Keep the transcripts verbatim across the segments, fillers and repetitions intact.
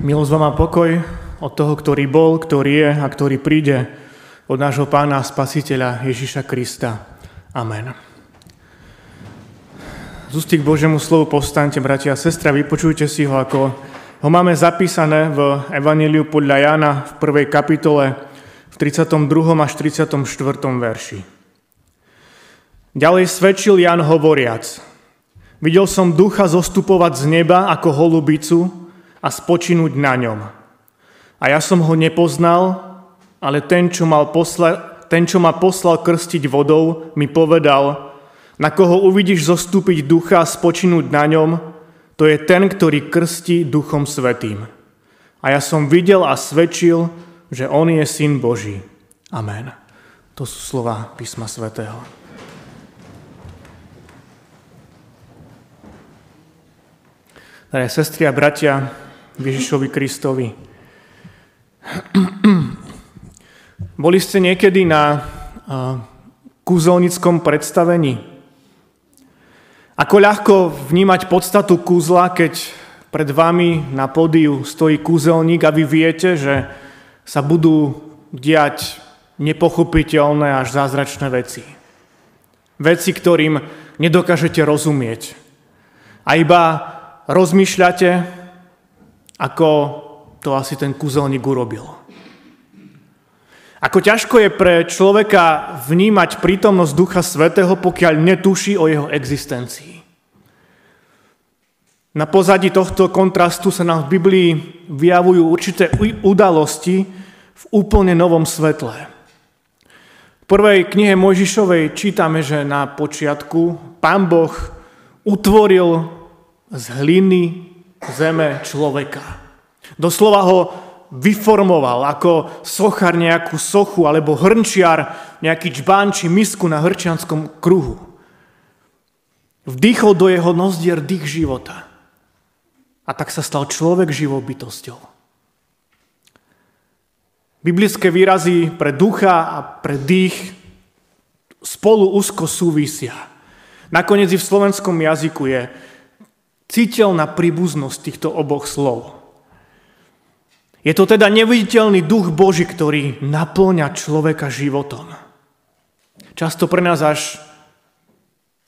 Milosť vám a pokoj od toho, ktorý bol, ktorý je a ktorý príde, od nášho Pána a Spasiteľa Ježiša Krista. Amen. Z ústi k Božiemu slovu povstaňte, bratia a sestra, vypočujte si ho, ako ho máme zapísané v Evanjeliu podľa Jána v prvej kapitole v tridsiatom druhom až tridsiatom štvrtom verši. Ďalej svedčil Ján hovoriac: Videl som ducha zostupovať z neba ako holubicu a spočinúť na ňom. A ja som ho nepoznal, ale ten, čo mal posla- ten, čo ma poslal krstiť vodou, mi povedal: Na koho uvidíš zostúpiť ducha a spočinúť na ňom, to je ten, ktorý krstí Duchom Svätým. A ja som videl a svedčil, že on je Syn Boží. Amen. To sú slová Písma svätého. Drahé sestry a bratia v Ježišovi Kristovi, boli ste niekedy na kúzelnickom predstavení? Ako ľahko vnímať podstatu kúzla, keď pred vami na pódiu stojí kúzelník a vy viete, že sa budú diať nepochopiteľné až zázračné veci. Veci, ktorým nedokážete rozumieť. A iba rozmýšľate, ako to asi ten kúzelník urobil. Ako ťažko je pre človeka vnímať prítomnosť Ducha Svätého, pokiaľ netuší o jeho existencii. Na pozadí tohto kontrastu sa nám v Biblii vyjavujú určité udalosti v úplne novom svetle. V prvej knihe Mojžišovej čítame, že na počiatku Pán Boh utvoril z hliny zeme človeka. Doslova ho vyformoval ako sochar nejakú sochu alebo hrnčiar nejaký džbán či misku na hrčianskom kruhu. Vdýchol do jeho nozdier dých života. A tak sa stal človek živou bytosťou. Biblické výrazy pre ducha a pre dých spolu úzko súvisia. Nakoniec i v slovenskom jazyku je citeľná príbuznosť týchto oboch slov. Je to teda neviditeľný duch Boží, ktorý naplňa človeka životom. Často pre nás až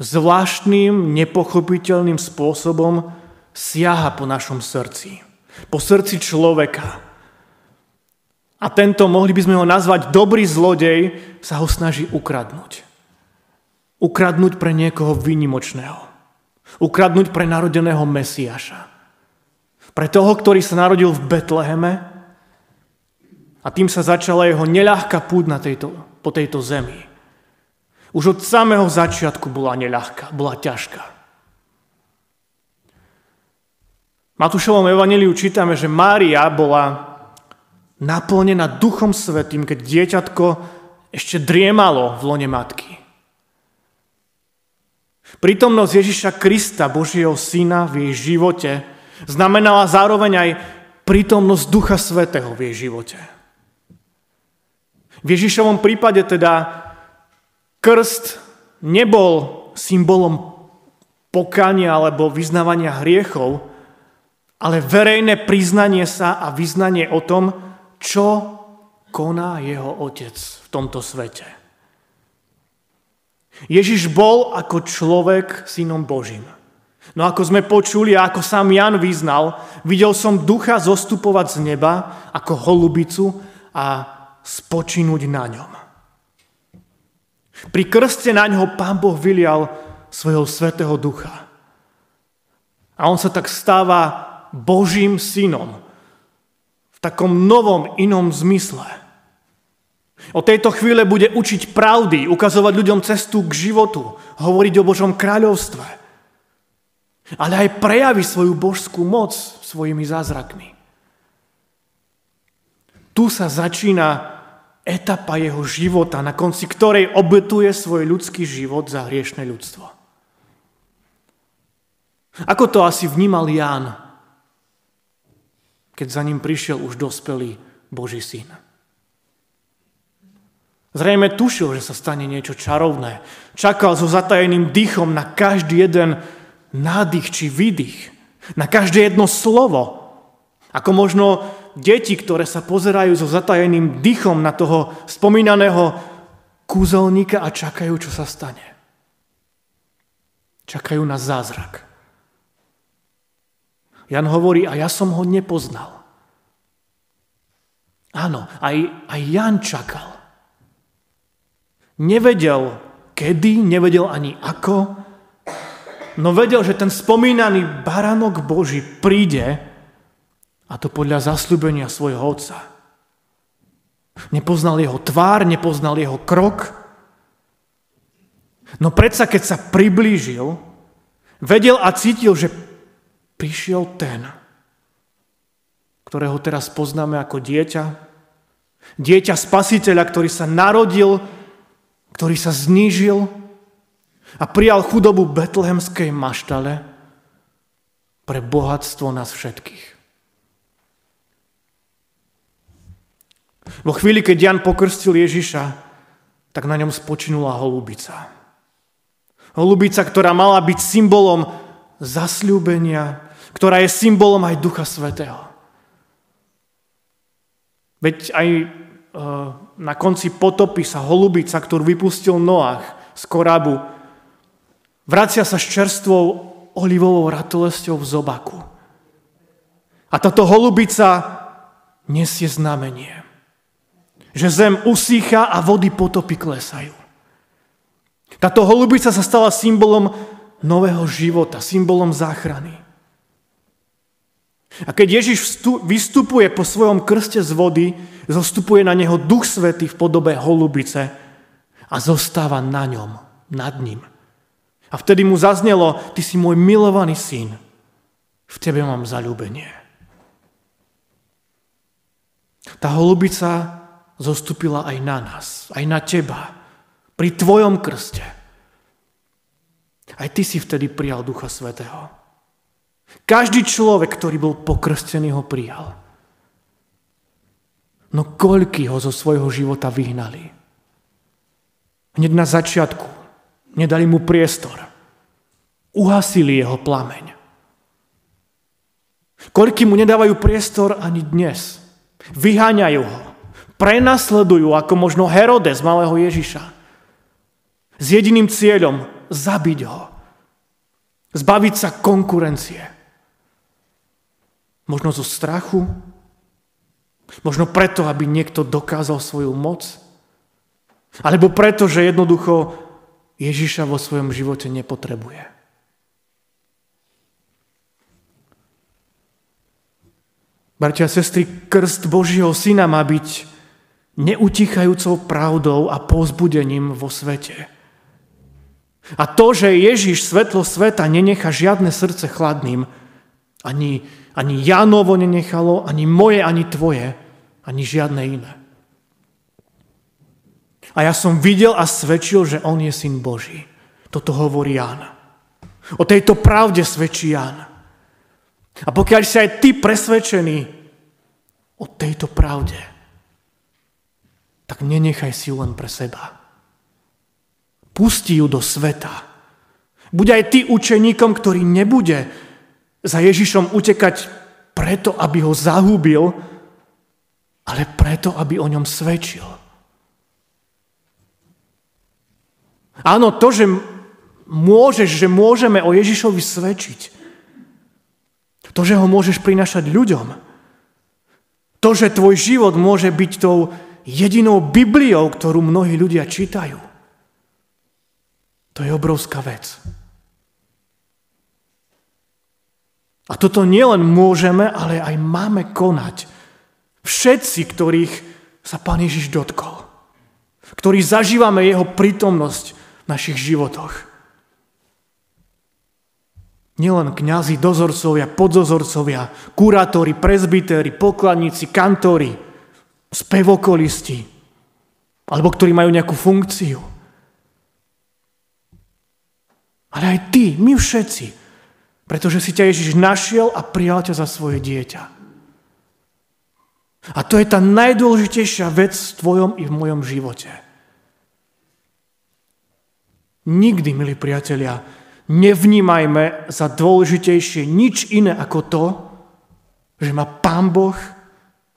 zvláštnym, nepochopiteľným spôsobom siaha po našom srdci. Po srdci človeka. A tento, mohli by sme ho nazvať dobrý zlodej, sa ho snaží ukradnúť. Ukradnúť pre niekoho výnimočného. Ukradnúť pre narodeného Mesiáša. Pre toho, ktorý sa narodil v Betleheme, a tým sa začala jeho neľahká púť na tejto, po tejto zemi. Už od samého začiatku bola neľahká, bola ťažká. V Matúšovom evanjeliu čítame, že Mária bola naplnená Duchom Svätým, keď dieťatko ešte driemalo v lone matky. Prítomnosť Ježiša Krista, Božieho Syna, v jej živote znamenala zároveň aj prítomnosť Ducha Svätého v jej živote. V Ježišovom prípade teda krst nebol symbolom pokánia alebo vyznávania hriechov, ale verejné priznanie sa a vyznanie o tom, čo koná jeho Otec v tomto svete. Ježiš bol ako človek Synom Božím. No ako sme počuli a ako sám Ján vyznal, videl som ducha zostupovať z neba ako holubicu a spočinúť na ňom. Pri krste na ňoho Pán Boh vylial svojho Svätého Ducha. A on sa tak stáva Božím synom. V takom novom, inom zmysle. O tejto chvíle bude učiť pravdy, ukazovať ľuďom cestu k životu, hovoriť o Božom kráľovstve. Ale aj prejaví svoju božskú moc svojimi zázrakmi. Tu sa začína etapa jeho života, na konci ktorej obetuje svoj ľudský život za hriešne ľudstvo. Ako to asi vnímal Ján, keď za ním prišiel už dospelý Boží syn? Zrejme tušil, že sa stane niečo čarovné. Čakal so zatajeným dýchom na každý jeden nádych či výdych, na každé jedno slovo, Ako možno deti, ktoré sa pozerajú so zatajeným dychom na toho spomínaného kúzelníka a čakajú, čo sa stane. Čakajú na zázrak. Jan hovorí, a ja som ho nepoznal. Áno, aj, aj Jan čakal. Nevedel kedy, nevedel ani ako, no vedel, že ten spomínaný baránok Boží príde, a to podľa zasľúbenia svojho otca. Nepoznal jeho tvár, nepoznal jeho krok, no predsa keď sa priblížil, vedel a cítil, že prišiel ten, ktorého teraz poznáme ako dieťa, dieťa spasiteľa, ktorý sa narodil, ktorý sa znížil a prijal chudobu betlehemskej maštale pre bohatstvo nás všetkých. Vo chvíli, keď Jan pokrstil Ježiša, tak na ňom spočinula holubica. Holubica, ktorá mala byť symbolom zasľúbenia, ktorá je symbolom aj Ducha Svätého. Veď aj e, na konci potopy sa holubica, ktorú vypustil Noach z korábu, vracia sa s čerstvou olivovou ratolesťou v zobaku. A táto holubica nesie znamenie, že zem usýcha a vody potopy klesajú. Táto holubica sa stala symbolom nového života, symbolom záchrany. A keď Ježiš vystupuje po svojom krste z vody, zostupuje na neho Duch Svätý v podobe holubice a zostáva na ňom, nad ním. A vtedy mu zaznelo, ty si môj milovaný syn, v tebe mám zaľúbenie. Tá holubica zostúpila aj na nás, aj na teba, pri tvojom krste. Aj ty si vtedy prijal Ducha Svätého. Každý človek, ktorý bol pokrstený, ho prijal. No koľkí ho zo svojho života vyhnali. Hneď na začiatku nedali mu priestor. Uhasili jeho plameň. Koľkí mu nedávajú priestor ani dnes. Vyháňajú ho. Prenasledujú, ako možno Herodes malého Ježiša. S jediným cieľom zabiť ho. Zbaviť sa konkurencie. Možno zo strachu, možno preto, aby niekto dokázal svoju moc, alebo preto, že jednoducho Ježiša vo svojom živote nepotrebuje. Bratia a sestry, krst Božieho Syna má byť neutichajúcou pravdou a povzbudením vo svete. A to, že Ježiš svetlo sveta nenechá žiadne srdce chladným, ani, ani Jánovo nenechalo, ani moje, ani tvoje, ani žiadne iné. A ja som videl a svedčil, že on je Syn Boží. Toto hovorí Ján. O tejto pravde svedčí Ján. A pokiaľ si aj ty presvedčený o tejto pravde, tak nenechaj si len pre seba. Pusti ju do sveta. Buď aj ty učeníkom, ktorý nebude za Ježišom utekať preto, aby ho zahúbil, ale preto, aby o ňom svedčil. Áno, to, že môžeš, že môžeme o Ježišovi svedčiť, to, že ho môžeš prinášať ľuďom, to, že tvoj život môže byť tou jedinou Bibliou, ktorú mnohí ľudia čítajú. To je obrovská vec. A toto nielen môžeme, ale aj máme konať. Všetci, ktorých sa Pán Ježiš dotkol. Ktorí zažívame jeho prítomnosť v našich životoch. Nielen kňazi, dozorcovia, poddozorcovia, kurátori, prezbytéri, pokladníci, kantori, spevokolisti, alebo ktorí majú nejakú funkciu. Ale aj ty, my všetci, pretože si ťa Ježiš našiel a prijal ťa za svoje dieťa. A to je tá najdôležitejšia vec v tvojom i v mojom živote. Nikdy, milí priatelia, nevnímajme za dôležitejšie nič iné ako to, že ma Pán Boh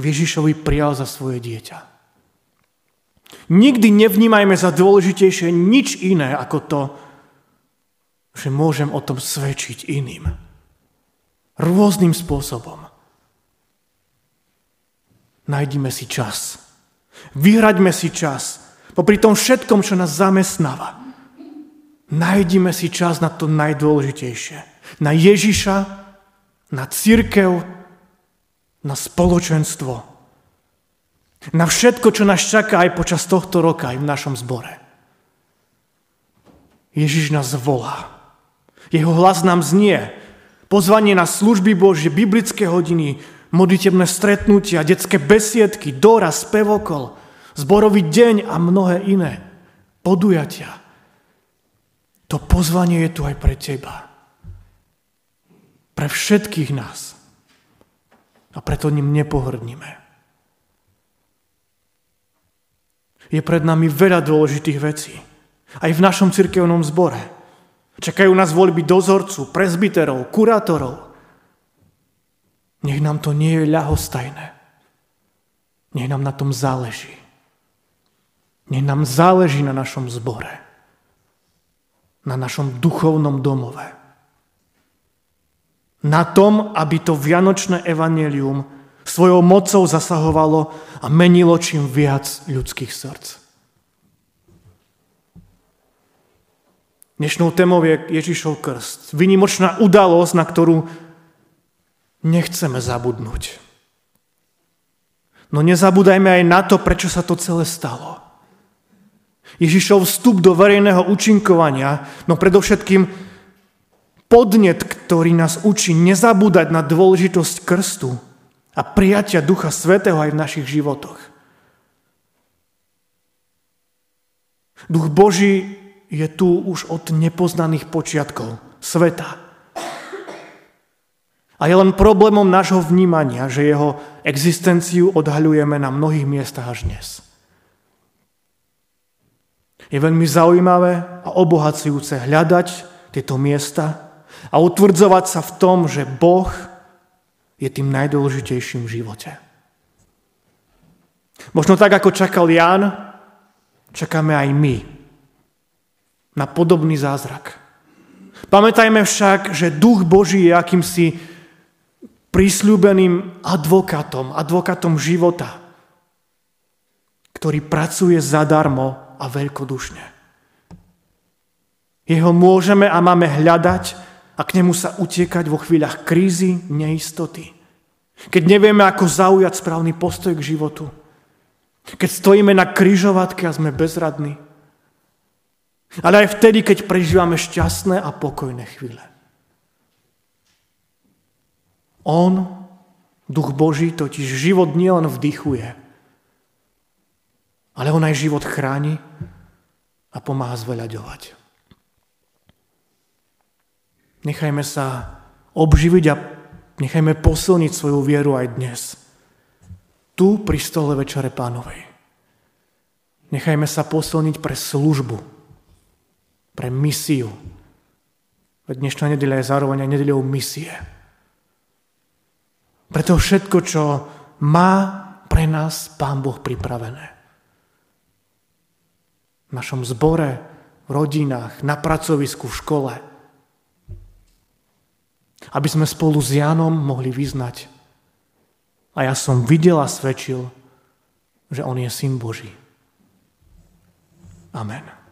Ježišovi prijal za svoje dieťa. Nikdy nevnímajme za dôležitejšie nič iné ako to, že môžem o tom svedčiť iným. Rôznym spôsobom. Nájdime si čas. Vyhraďme si čas. Popri tom všetkom, čo nás zamestnáva. Nájdime si čas na to najdôležitejšie. Na Ježiša, na cirkev, na spoločenstvo. Na všetko, čo nás čaká aj počas tohto roka, aj v našom zbore. Ježiš nás volá. Jeho hlas nám znie. Pozvanie na služby Božie, biblické hodiny, modlitebné stretnutia, detské besiedky, doraz, spevokol, zborový deň a mnohé iné podujatia. To pozvanie je tu aj pre teba. Pre všetkých nás. A preto ním nepohrdnime. Je pred nami veľa dôležitých vecí. Aj v našom cirkevnom zbore. Čakajú nás voľby dozorcu, presbyterov, kurátorov. Nech nám to nie je ľahostajné. Nech nám na tom záleží. Nech nám záleží na našom zbore. Na našom duchovnom domove. Na tom, aby to vianočné evanjelium svojou mocou zasahovalo a menilo čím viac ľudských srdc. Dnešnou témou je Ježišov krst. Výnimočná udalosť, na ktorú nechceme zabudnúť. No nezabúdajme aj na to, prečo sa to celé stalo. Ježišov vstup do verejného účinkovania, no predovšetkým podnet, ktorý nás učí nezabúdať na dôležitosť krstu, a prijatia Ducha Svätého aj v našich životoch. Duch Boží je tu už od nepoznaných počiatkov sveta. A je len problémom nášho vnímania, že jeho existenciu odhaľujeme na mnohých miestach až dnes. Je veľmi zaujímavé a obohacujúce hľadať tieto miesta a utvrdzovať sa v tom, že Boh je tým najdôležitejším v živote. Možno tak, ako čakal Ján, čakáme aj my na podobný zázrak. Pamätajme však, že Duch Boží je akýmsi prísľubeným advokátom, advokátom života, ktorý pracuje zadarmo a veľkodušne. Jeho môžeme a máme hľadať a k nemu sa utiekať vo chvíľach krízy, neistoty. Keď nevieme, ako zaujať správny postoj k životu. Keď stojíme na križovatke a sme bezradní. Ale aj vtedy, keď prežívame šťastné a pokojné chvíle. On, Duch Boží, totiž život nielen vdychuje, ale on aj život chráni a pomáha zveľaďovať. Nechajme sa obživiť a nechajme posilniť svoju vieru aj dnes. Tu pri stole Večere Pánovej. Nechajme sa posilniť pre službu, pre misiu. Dnešná nedeľa je zároveň aj nedeľou misie. Preto všetko, čo má pre nás Pán Boh pripravené. V našom zbore, v rodinách, na pracovisku, v škole. Aby sme spolu s Jánom mohli vyznať. A ja som videl a svedčil, že on je Syn Boží. Amen.